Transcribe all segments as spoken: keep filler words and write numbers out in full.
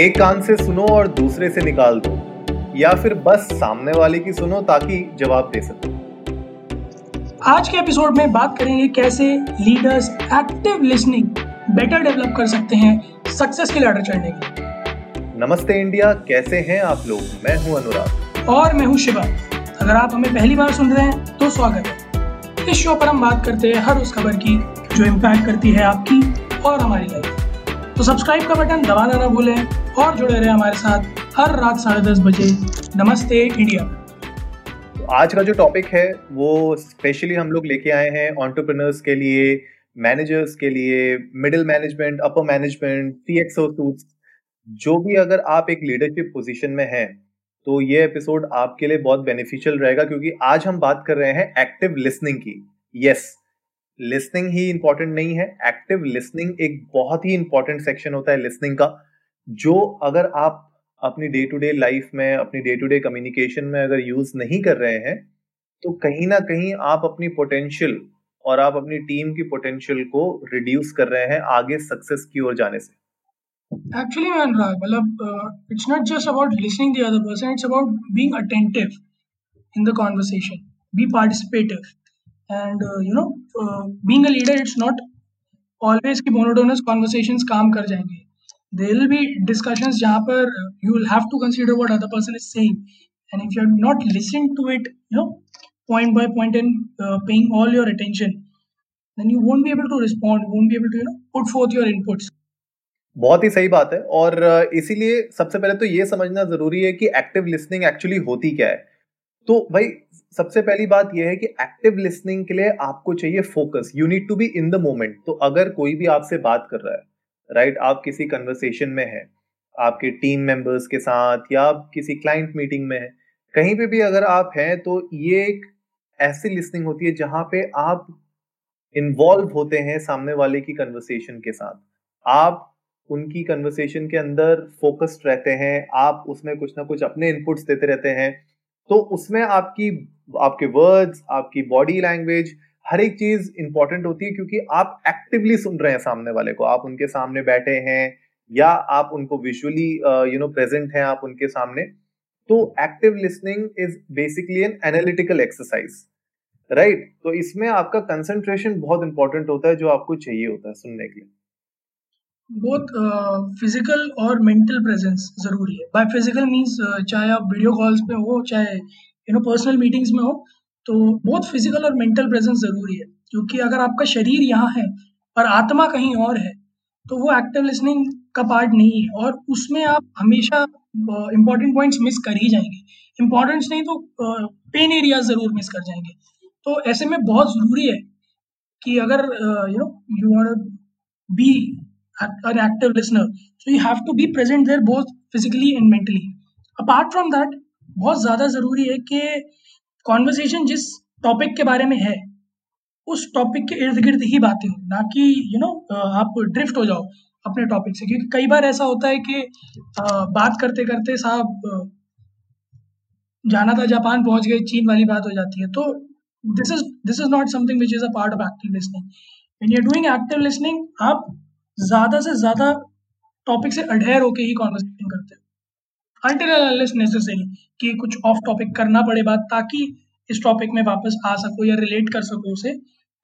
एक कान से सुनो और दूसरे से निकाल दो, या फिर बस सामने वाले की सुनो ताकि जवाब दे सको। आज के एपिसोड में बात करेंगे कैसे leaders active listening better develop कर सकते हैं सक्सेस की लैडर चढ़ने की। नमस्ते इंडिया, कैसे हैं आप लोग? मैं हूं अनुराग और मैं हूं शिवा। अगर आप हमें पहली बार सुन रहे हैं तो स्वागत है। इस शो पर हम बात करते हैं हर उस खबर की जो इम्पैक्ट करती है आपकी और हमारी लाइफ। तो सब्सक्राइब का बटन दबाना ना भूलें और जुड़े रहें हमारे साथ हर रात साढ़े दस बजे नमस्ते इंडिया। आज का जो टॉपिक है वो स्पेशली हम लोग लेके आए हैं एंटरप्रेन्योर्स के लिए, मैनेजर्स के लिए, middle management, upper management, CXO suits, जो भी अगर आप एक लीडरशिप पोजीशन में हैं तो ये एपिसोड आपके लिए बहुत बेनिफिशियल रहेगा, क्योंकि आज हम बात कर रहे हैं एक्टिव लिसनिंग की। यस, लिसनिंग ही इंपॉर्टेंट नहीं है, एक्टिव लिसनिंग एक बहुत ही इंपॉर्टेंट सेक्शन होता है लिसनिंग का, जो अगर आप अपनी डे टू डे लाइफ में, अपनी डे टू डे कम्युनिकेशन में अगर यूज नहीं कर रहे हैं तो कहीं ना कहीं आप अपनी पोटेंशियल और आप अपनी टीम की पोटेंशियल को रिड्यूस कर रहे हैं आगे सक्सेस की ओर जाने से। एक्चुअली मैं अनुराग, मतलब it's not just about listening the other person, it's about being attentive in the conversation, be participative and you know being a leader. It's not always की मोनोटोनस कॉन्वर्सेशंस काम कर जाएंगे। There will be discussions जहाँ पर you will have to consider what other person is saying, and if you have not listened to it, you know, point by point and uh, paying all your attention, then you won't be able to respond, won't be able to you know put forth your inputs. बहुत ही सही बात है, और इसीलिए सबसे पहले तो ये समझना जरूरी है कि एक्टिव लिसनिंग एक्चुअली होती क्या है। तो भाई सबसे पहली बात यह है कि एक्टिव लिसनिंग के लिए आपको चाहिए focus, you need to be in the moment। तो अगर कोई भी आपसे बात कर रहा है, राइट right, आप किसी कन्वर्सेशन में हैं, आपके टीम मेंबर्स के साथ या आप किसी क्लाइंट मीटिंग में हैं, कहीं पे भी अगर आप हैं तो ये एक ऐसी लिसनिंग होती है जहाँ पे आप इन्वॉल्व होते हैं सामने वाले की कन्वर्सेशन के साथ, आप उनकी कन्वर्सेशन के अंदर फोकस्ड रहते हैं, आप उसमें कुछ ना कुछ अपने इनपुट्स देते रहते हैं। तो उसमें आपकी आपके वर्ड्स, आपकी बॉडी लैंग्वेज, हर एक चीज इंपॉर्टेंट होती है, क्योंकि आप एक्टिवली सुन रहे हैं सामने वाले को, आप उनके सामने बैठे हैं या आप उनको विजुअली यू नो प्रेजेंट हैं आप उनके सामने। तो active listening is basically an analytical exercise, right. तो इसमें आपका कंसंट्रेशन बहुत इंपॉर्टेंट होता है जो आपको चाहिए होता है सुनने के लिए। बोथ फिजिकल और मेंटल प्रेजेंस जरूरी है। बाय फिजिकल मींस चाहे आप वीडियो कॉल्स पे हो, चाहे यू नो पर्सनल मीटिंग्स में हो, तो बहुत फिजिकल और मेंटल प्रेजेंस जरूरी है, क्योंकि अगर आपका शरीर यहाँ है और आत्मा कहीं और है तो वो एक्टिव लिसनिंग का पार्ट नहीं है, और उसमें आप हमेशा इम्पॉर्टेंट पॉइंट्स मिस कर ही जाएंगे। इम्पॉर्टेंट्स नहीं तो पेन एरियाज जरूर मिस कर जाएंगे। तो ऐसे में बहुत ज़रूरी है कि अगर you know you want to be an active listener, so you have to be present there both physically and mentally. Apart from that, बहुत ज़्यादा ज़रूरी है कि कॉन्वर्सेशन जिस टॉपिक के बारे में है उस टॉपिक के इर्द गिर्द ही बातें हो, ना कि यू नो आप ड्रिफ्ट हो जाओ अपने टॉपिक से। क्योंकि कई बार ऐसा होता है कि बात करते करते साहब जाना था जापान पहुंच गए, चीन वाली बात हो जाती है। तो this is this is not something which is a part of active listening. When you are doing active listening, आप ज्यादा से ज्यादा टॉपिक से अडेयर होके ही कॉन्वर्सेशन करते हो, Until and unless necessary कि कुछ ऑफ टॉपिक करना पड़े बात, ताकि इस टॉपिक में वापस आ सको या रिलेट कर सको उसे।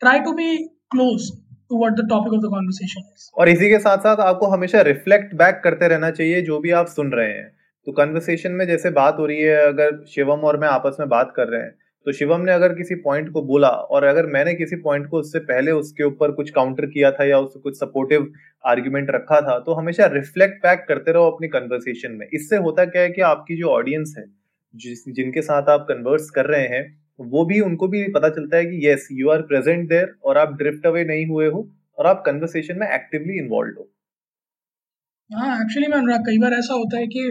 Try to be close to what the topic of the conversation is. और इसी के साथ साथ आपको हमेशा रिफ्लेक्ट बैक करते रहना चाहिए जो भी आप सुन रहे हैं। तो कन्वर्सेशन में जैसे बात हो रही है, अगर शिवम और मैं आपस में बात कर रहे हैं तो शिवम ने अगर किसी पॉइंट को बोला और अगर मैंने किसी पॉइंट को उससे पहले उसके ऊपर कुछ काउंटर किया था या उससे कुछ सपोर्टिव आर्ग्यूमेंट रखा था, तो हमेशा रिफ्लेक्ट बैक करते रहो अपनी कन्वर्सेशन में। इससे होता क्या है कि आपकी जो ऑडियंस है, जिस जिनके साथ आप कन्वर्स कर रहे हैं, वो भी, उनको भी पता चलता है कि yes you are present there और आप ड्रिफ्ट अवे नहीं हुए हो और आप कन्वर्सेशन में एक्टिवली इन्वॉल्व हो। हाँ, एक्चुअली मैं अनुराग, कई बार ऐसा होता है कि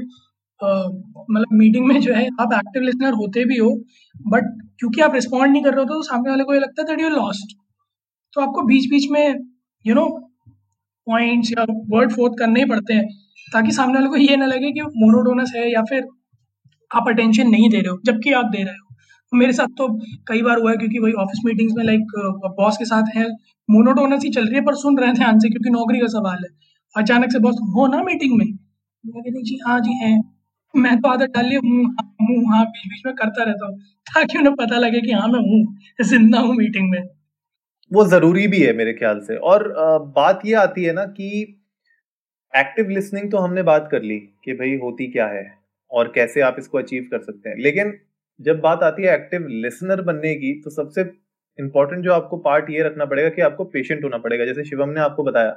मतलब मीटिंग में जो है आप एक्टिव लिसनर होते भी हो, बट क्योंकि आप रिस्पॉन्ड नहीं कर रहे होते तो सामने वाले को ये लगता है दैट यू आर लॉस्ट। तो आपको बीच बीच में यू नो पॉइंट्स या वर्ड फोर्थ करने ही पड़ते हैं, ताकि सामने वाले को ये ना लगे कि मोनोटोनस है या फिर आप अटेंशन नहीं दे रहे हो, जबकि आप दे रहे हो। मेरे साथ तो कई बार हुआ है, क्योंकि वही ऑफिस मीटिंग्स में लाइक बॉस के साथ है, मोनोटोनस ही चल रही है पर सुन रहे हैं ध्यान से, क्योंकि नौकरी का सवाल है। अचानक से बॉस हो ना मीटिंग में, मैं कहती जी हाँ जी हैं, मैं तो आदत डाल लिया हूँ हाँ हूँ हाँ बीच बीच में करता रहता हूँ ताकि उन्हें पता लगे कि हाँ मैं हूँ, जिंदा हूँ मीटिंग में। वो जरूरी भी है मेरे ख्याल से। और अ, बात ये आती है ना कि एक्टिव लिसनिंग तो हमने बात कर ली कि भाई होती क्या है और कैसे आप इसको अचीव कर सकते हैं, लेकिन जब बात आती है एक्टिव लिसनर बनने की तो सबसे इम्पोर्टेंट जो आपको पार्ट ये रखना पड़ेगा कि आपको पेशेंट होना पड़ेगा। जैसे शिवम ने आपको बताया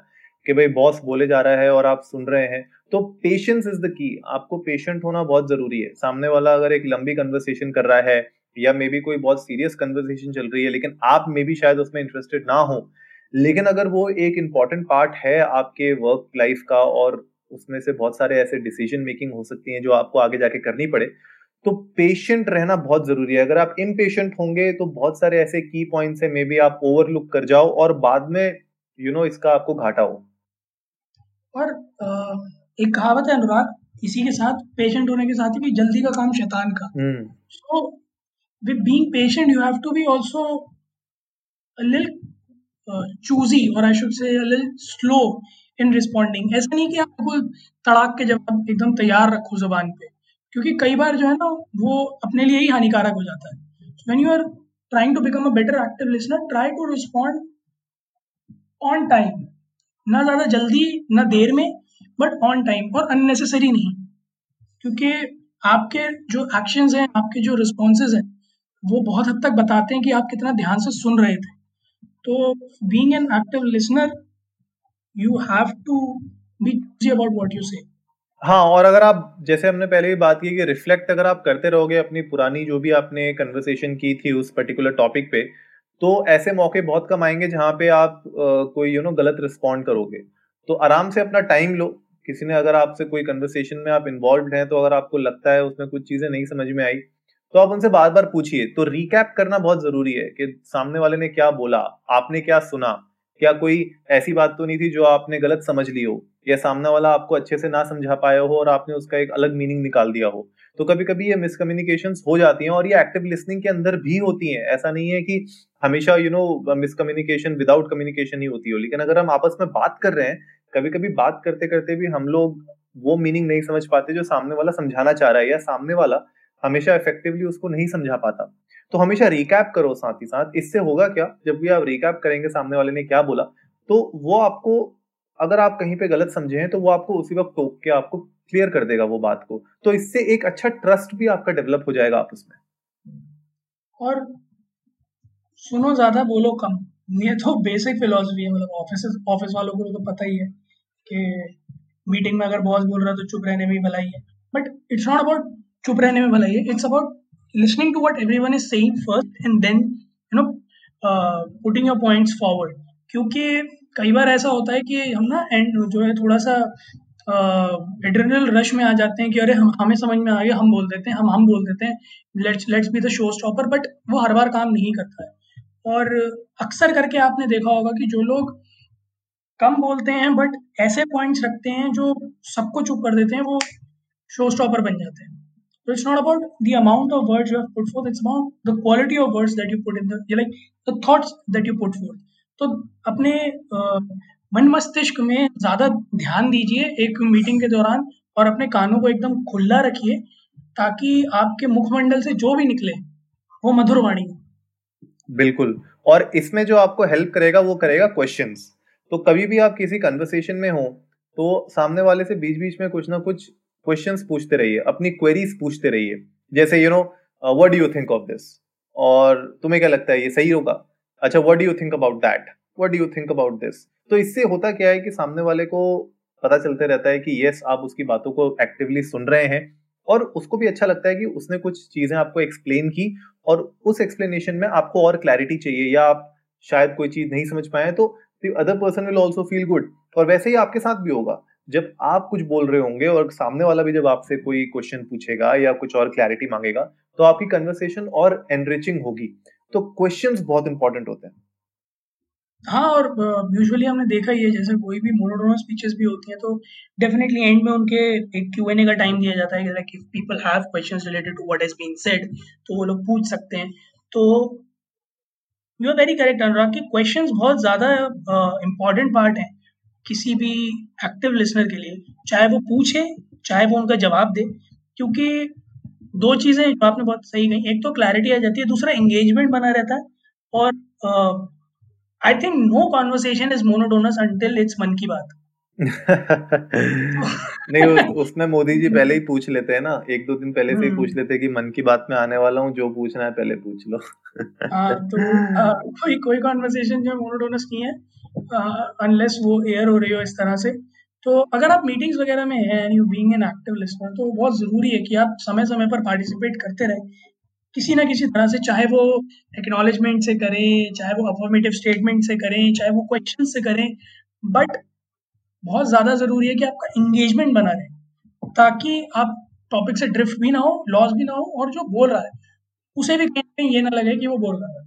कि भाई बॉस बोले जा रहा है और आप सुन रहे हैं, तो पेशेंस इज द की। आपको पेशेंट होना बहुत जरूरी है। सामने वाला अगर एक लंबी कन्वर्सेशन कर रहा है या मे बी कोई बहुत सीरियस कन्वर्सेशन चल रही है लेकिन आप मे बी शायद उसमें इंटरेस्टेड ना हो, लेकिन अगर वो एक इम्पॉर्टेंट पार्ट है आपके वर्क लाइफ का और उसमें से बहुत सारे ऐसे डिसीजन मेकिंग हो सकती है जो आपको आगे जाके करनी पड़े, तो पेशेंट रहना बहुत जरूरी है। अगर आप इम्पेशेंट होंगे तो बहुत सारे ऐसे की पॉइंट्स है मे बी आप ओवरलुक कर जाओ और बाद में यू you नो know, इसका आपको घाटा हो। और एक कहावत है अनुराग, इसी के साथ पेशेंट होने के साथ ही भी जल्दी का काम शैतान का। So with being patient you have to be also a little choosy और I should say a little slow in responding. ऐसा नहीं कि आप बिल्कुल तड़ाक के जवाब एकदम तैयार रखो जुबान पे, क्योंकि कई बार जो है ना वो अपने लिए ही हानिकारक हो जाता है। When you are trying to become a better active listener, try to respond on time, ना ज्यादा जल्दी ना देर में, बट ऑन टाइम और अननेसेसरी नहीं, क्योंकि आपके जो एक्शंस हैं आपके जो रिस्पॉन्सेज हैं वो बहुत हद तक बताते हैं कि आप कितना ध्यान से सुन रहे थे। तो being an active listener you have to be choosy about what you say. हाँ, और अगर आप, जैसे हमने पहले भी बात की कि रिफ्लेक्ट अगर आप करते रहोगे अपनी पुरानी जो भी आपने कन्वर्सेशन की थी उस पर्टिकुलर टॉपिक पे, तो ऐसे मौके बहुत कम आएंगे जहाँ पे आप आ, कोई यू नो गलत रिस्पॉन्ड करोगे। तो आराम से अपना टाइम लो। किसी ने अगर आपसे कोई कन्वर्सेशन में आप इन्वॉल्व हैं तो अगर आपको लगता है उसमें कुछ चीज़ें नहीं समझ में आई तो आप उनसे बार बार पूछिए। तो रिकैप करना बहुत ज़रूरी है कि सामने वाले ने क्या बोला, आपने क्या सुना, क्या कोई ऐसी बात तो नहीं थी जो आपने गलत समझ ली हो या सामने वाला आपको अच्छे से ना समझा पाया हो और आपने उसका एक अलग मीनिंग निकाल दिया हो। तो कभी कभी ये मिसकम्युनिकेशंस हो जाती हैं और ये एक्टिव लिसनिंग के अंदर भी होती हैं। ऐसा नहीं है कि हमेशा you know miscommunication without communication ही होती हो, लेकिन अगर हम आपस में बात कर रहे हैं कभी कभी बात करते करते भी हम लोग वो मीनिंग नहीं समझ पाते जो सामने वाला समझाना चाह रहा है या सामने वाला हमेशा इफेक्टिवली उसको नहीं समझा पाता। तो हमेशा रिकैप करो। साथ ही साथ इससे होगा क्या, जब भी आप रिकैप करेंगे सामने वाले ने क्या बोला तो वो आपको, अगर आप कहीं पे गलत समझे हैं तो वो आपको उसी वक्त टोक के आपको क्लियर कर देगा वो बात को। तो इससे एक अच्छा ट्रस्ट भी आपका डेवलप हो जाएगा आपस में। और सुनो ज्यादा बोलो कम, ये तो बेसिक फिलॉसफी है। मतलब ऑफिस ऑफिस वालों को तो पता ही है कि मीटिंग में अगर बॉस बोल रहा है तो चुप रहने में ही भलाई है, बट इट्स नॉट अबाउट चुप रहने में भलाई है, it's about listening to what everyone is saying first and then you know uh, putting your points forward। क्योंकि कई बार ऐसा होता है कि हम ना एंड जो है थोड़ा सा एड्रेनल uh, रश में आ जाते हैं कि अरे हम हमें समझ में आ गया, हम बोल देते हैं हम हम बोल देते हैं let's let's be the show stopper, but वो हर बार काम नहीं करता है। और अक्सर करके आपने देखा होगा कि जो लोग कम बोलते हैं बट ऐसे पॉइंट्स रखते हैं जो सबको चुप कर देते हैं वो शो स्टॉपर बन जाते हैं। So it's not about the amount of words you have put forth, it's about the quality of words that you put in the, like the thoughts that you put forth। तो अपने मन मस्तिष्क में ज़्यादा ध्यान दीजिए एक मीटिंग के दौरान और अपने कानों को एकदम खुला रखिए ताकि आपके मुखमंडल से जो भी निकले वो मधुर वाणी हो। बिल्कुल। और इसमें जो आपको हेल्प करेगा वो करेगा क्वेश्चंस। तो कभी भी आप किसी कन्वर्सेशन में हो तो सामने वाले से बीच बीच में कुछ ना कुछ क्वेश्चंस पूछते रहिए, अपनी क्वेरीज पूछते रहिए। जैसे you know what do you think of this, और तुम्हें क्या लगता है ये सही होगा, अच्छा what do you think about that, what do you think about this. तो इससे होता क्या है कि सामने वाले को पता चलते रहता है कि यस आप उसकी बातों को एक्टिवली सुन रहे हैं और उसको भी अच्छा लगता है कि उसने कुछ चीजें आपको एक्सप्लेन की और उस एक्सप्लेनेशन में आपको और क्लैरिटी चाहिए या आप शायद कोई चीज नहीं समझ पाए तो the other person will also feel good. और वैसे ही आपके साथ भी होगा, जब आप कुछ बोल रहे होंगे और सामने वाला भी जब आपसे कोई क्वेश्चन पूछेगा या कुछ और क्लैरिटी मांगेगा तो आपकी कन्वर्सेशन और एनरिचिंग होगी। तो क्वेश्चंस बहुत इंपॉर्टेंट होते हैं। हाँ, और यूजुअली uh, हमने देखा ही है जैसे कोई भी मोनोटोनस स्पीचेस भी होती हैं तो डेफिनेटली एंड में उनके एक क्यू एंड ए का टाइम दिया जाता है कि people have questions related to what has been said, तो वो लोग पूछ सकते हैं। तो you are very correct Anurag कि क्वेश्चंस बहुत ज्यादा इंपॉर्टेंट पार्ट है किसी भी एक्टिव लिसनर के लिए, चाहे वो पूछे चाहे वो उनका जवाब दे, क्योंकि दो चीज़ें जो आपने बहुत सही कही, एक तो क्लैरिटी आ जाती है, दूसरा एंगेजमेंट बना रहता है। और I think no conversation is monotonous until it's मन की बात। नहीं उस, उसमें मोदी जी पहले ही पूछ लेते हैं ना, एक दो दिन पहले से ही पूछ लेते हैं कि मन की बात में आने वाला हूँ, जो पूछना है पहले पूछ लो। आ, तो आ, कोई कोई कॉन्वर्सेशन जो मोनोटोनस नहीं है अनलेस वो एयर हो रही हो इस तरह से। तो अगर आप मीटिंग्स वगैरह में हैं and you being an active listener, तो बहुत ज़रूरी है कि आप समय समय पर पार्टिसिपेट करते रहें किसी ना किसी तरह से, चाहे वो एक्नॉलेजमेंट से करें, चाहे वो अफॉर्मेटिव स्टेटमेंट से करें, चाहे वो क्वेश्चन से करें, बट बहुत ज़्यादा ज़रूरी है कि आपका इंगेजमेंट बना रहे ताकि आप टॉपिक से ड्रिफ्ट भी ना हो, लॉस भी ना हो, और जो बोल रहा है उसे भी कहीं कहीं ये ना लगे कि वो बोल रहा है।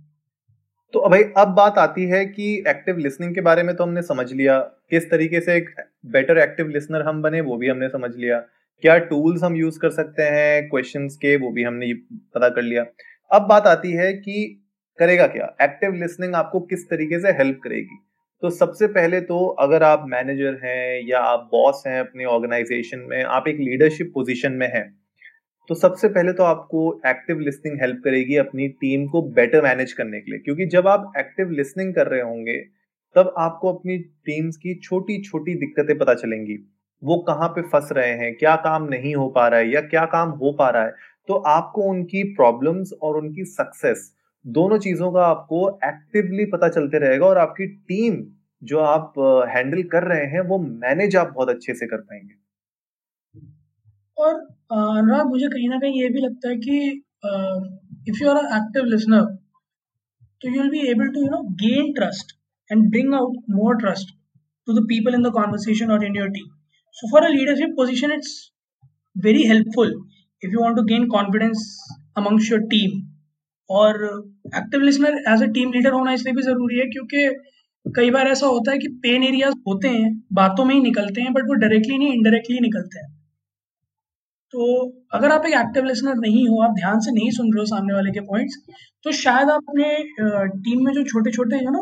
तो भाई अब बात आती है कि एक्टिव लिसनिंग के बारे में तो हमने समझ लिया, किस तरीके से एक बेटर एक्टिव लिसनर हम बने वो भी हमने समझ लिया, क्या टूल्स हम यूज कर सकते हैं क्वेश्चंस के वो भी हमने पता कर लिया। अब बात आती है कि करेगा क्या एक्टिव लिसनिंग, आपको किस तरीके से हेल्प करेगी। तो सबसे पहले तो अगर आप मैनेजर हैं या आप बॉस हैं अपने ऑर्गेनाइजेशन में, आप एक लीडरशिप पोजिशन में हैं, तो सबसे पहले तो आपको एक्टिव लिसनिंग हेल्प करेगी अपनी टीम को बेटर मैनेज करने के लिए, क्योंकि जब आप एक्टिव लिसनिंग कर रहे होंगे तब आपको अपनी टीम्स की छोटी छोटी दिक्कतें पता चलेंगी, वो कहाँ पे फंस रहे हैं, क्या काम नहीं हो पा रहा है या क्या काम हो पा रहा है। तो आपको उनकी प्रॉब्लम्स और उनकी सक्सेस दोनों चीज़ों का आपको एक्टिवली पता चलते रहेगा, और आपकी टीम जो आप हैंडल कर रहे हैं वो मैनेज आप बहुत अच्छे से कर पाएंगे। और अनुराग मुझे कहीं ना कहीं ये भी लगता है कि if you are an active listener तो you will be able to you know gain trust and bring out more trust to the people in the conversation और in your team. So for a leadership position it's very helpful if you want to gain confidence amongst your team. और active listener as a team leader होना इसलिए भी ज़रूरी है क्योंकि कई बार ऐसा होता है कि पेन एरियाज होते हैं, बातों में ही निकलते हैं, बट वो डायरेक्टली नहीं इनडायरेक्टली निकलते हैं। तो अगर आप एक एक्टिव लिसनर नहीं हो, आप ध्यान से नहीं सुन रहे हो सामने वाले के पॉइंट्स, तो शायद आप अपने टीम में जो छोटे छोटे है ना,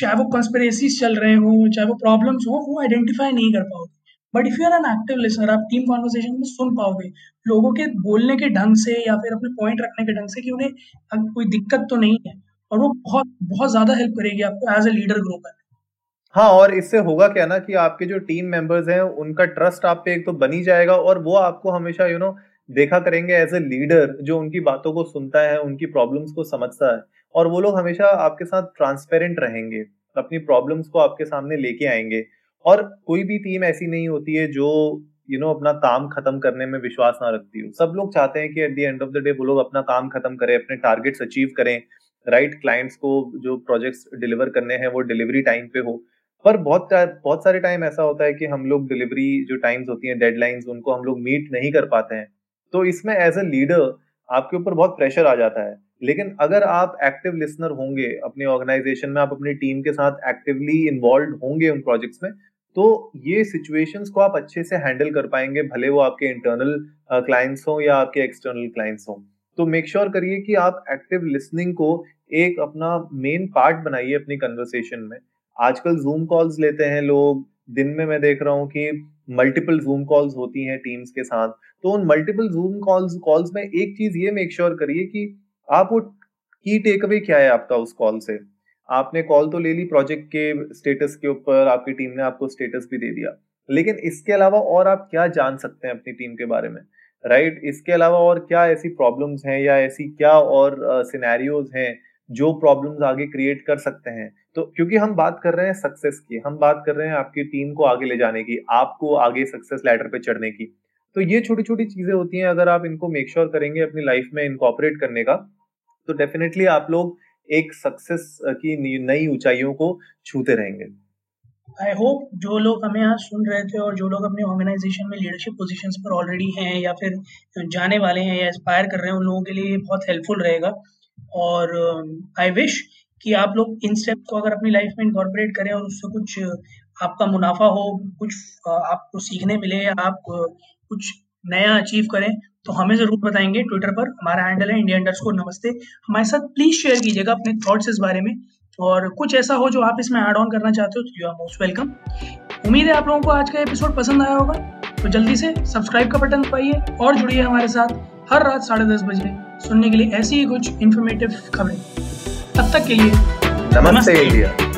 चाहे वो कंस्पिरेसीज चल रहे हों, चाहे वो प्रॉब्लम्स हों, वो आइडेंटिफाई नहीं कर पाओगे। But if you are an active listener, आप टीम कॉन्वर्सेशन में सुन पाओगे लोगों के बोलने के ढंग से या फिर अपने पॉइंट रखने के ढंग से कि उन्हें कोई दिक्कत तो नहीं है, और वो बहुत बहुत ज़्यादा हेल्प करेगी आपको एज ए लीडर ग्रो करने। हाँ, और इससे होगा क्या ना कि आपके जो टीम मेंबर्स हैं उनका ट्रस्ट आप पे एक तो बनी जाएगा, और वो आपको हमेशा यू नो देखा करेंगे एज ए लीडर जो उनकी बातों को सुनता है, उनकी प्रॉब्लम्स को समझता है, और वो लोग हमेशा आपके साथ ट्रांसपेरेंट रहेंगे, अपनी प्रॉब्लम्स को आपके सामने लेके आएंगे। और कोई भी टीम ऐसी नहीं होती है जो यू नो अपना काम खत्म करने में विश्वास ना रखती हो। सब लोग चाहते हैं कि at the end of the day वो लोग अपना काम खत्म करें, अपने टारगेट्स अचीव करें, राइट क्लाइंट्स को जो प्रोजेक्ट्स डिलीवर करने हैं वो डिलीवरी टाइम पे हो। पर बहुत बहुत सारे टाइम ऐसा होता है कि हम लोग डिलीवरी जो टाइम्स होती हैं, डेडलाइंस, उनको हम लोग मीट नहीं कर पाते हैं। तो इसमें एज अ लीडर आपके ऊपर बहुत प्रेशर आ जाता है। लेकिन अगर आप एक्टिव लिसनर होंगे अपने ऑर्गेनाइजेशन में, आप अपनी टीम के साथ एक्टिवली इन्वॉल्व होंगे उन प्रोजेक्ट्स में, तो ये सिचुएशंस को आप अच्छे से हैंडल कर पाएंगे, भले वो आपके इंटरनल क्लाइंट्स हों या आपके एक्सटर्नल क्लाइंट्स हों। तो मेक श्योर करिए कि आप एक्टिव लिसनिंग को एक अपना मेन पार्ट बनाइए अपनी कन्वर्सेशन में। आजकल जूम कॉल्स लेते हैं लोग, दिन में मैं देख रहा हूँ कि मल्टीपल जूम कॉल्स होती हैं टीम्स के साथ। तो उन मल्टीपल जूम कॉल्स कॉल्स में एक चीज ये मेक श्योर करिए कि आप वो की टेक अवे क्या है आपका उस कॉल से। आपने कॉल तो ले ली प्रोजेक्ट के स्टेटस के ऊपर, आपकी टीम ने आपको स्टेटस भी दे दिया, लेकिन इसके अलावा और आप क्या जान सकते हैं अपनी टीम के बारे में, राइट। इसके अलावा और क्या ऐसी प्रॉब्लम्स हैं या ऐसी क्या और सिनेरियोज uh, हैं जो प्रॉब्लम्स आगे क्रिएट कर सकते हैं। तो क्योंकि हम बात कर रहे हैं सक्सेस की, हम बात कर रहे हैं आपकी टीम को आगे ले जाने की, आपको आगे सक्सेस लैडर पे चढ़ने की। तो ये छोटी छोटी चीज़ें होती हैं, अगर आप इनको मेक श्योर करेंगे अपनी लाइफ में इनकॉर्पोरेट करने का, तो डेफिनेटली आप लोग एक सक्सेस की नई ऊंचाइयों को छूते रहेंगे। आई होप जो लोग हमें यहाँ सुन रहे थे और जो लोग अपने ऑर्गेनाइजेशन में लीडरशिप पोजीशंस पर ऑलरेडी हैं या फिर जाने वाले हैं या एस्पायर कर रहे हैं, उन लोगों के लिए बहुत हेल्पफुल रहेगा। और आई uh, विश कि आप लोग इन स्टेप्स को अगर अपनी लाइफ में इनकॉर्पोरेट करें और उससे कुछ आपका मुनाफा हो, कुछ आपको सीखने मिले, आप कुछ नया अचीव करें, तो हमें ज़रूर बताएंगे। ट्विटर पर हमारा हैंडल है इंडिया अंडरस्कोर नमस्ते। हमारे साथ प्लीज़ शेयर कीजिएगा अपने थॉट्स इस बारे में, और कुछ ऐसा हो जो आप इसमें ऐड ऑन करना चाहते हो तो यू आर मोस्ट वेलकम। उम्मीद है आप लोगों को आज का एपिसोड पसंद आया होगा। तो जल्दी से सब्सक्राइब का बटन दबाइए और जुड़िए हमारे साथ हर रात साढ़े दस बजे सुनने के लिए ऐसी ही कुछ इन्फॉर्मेटिव खबरें। तब तक के लिए नमस्ते इंडिया।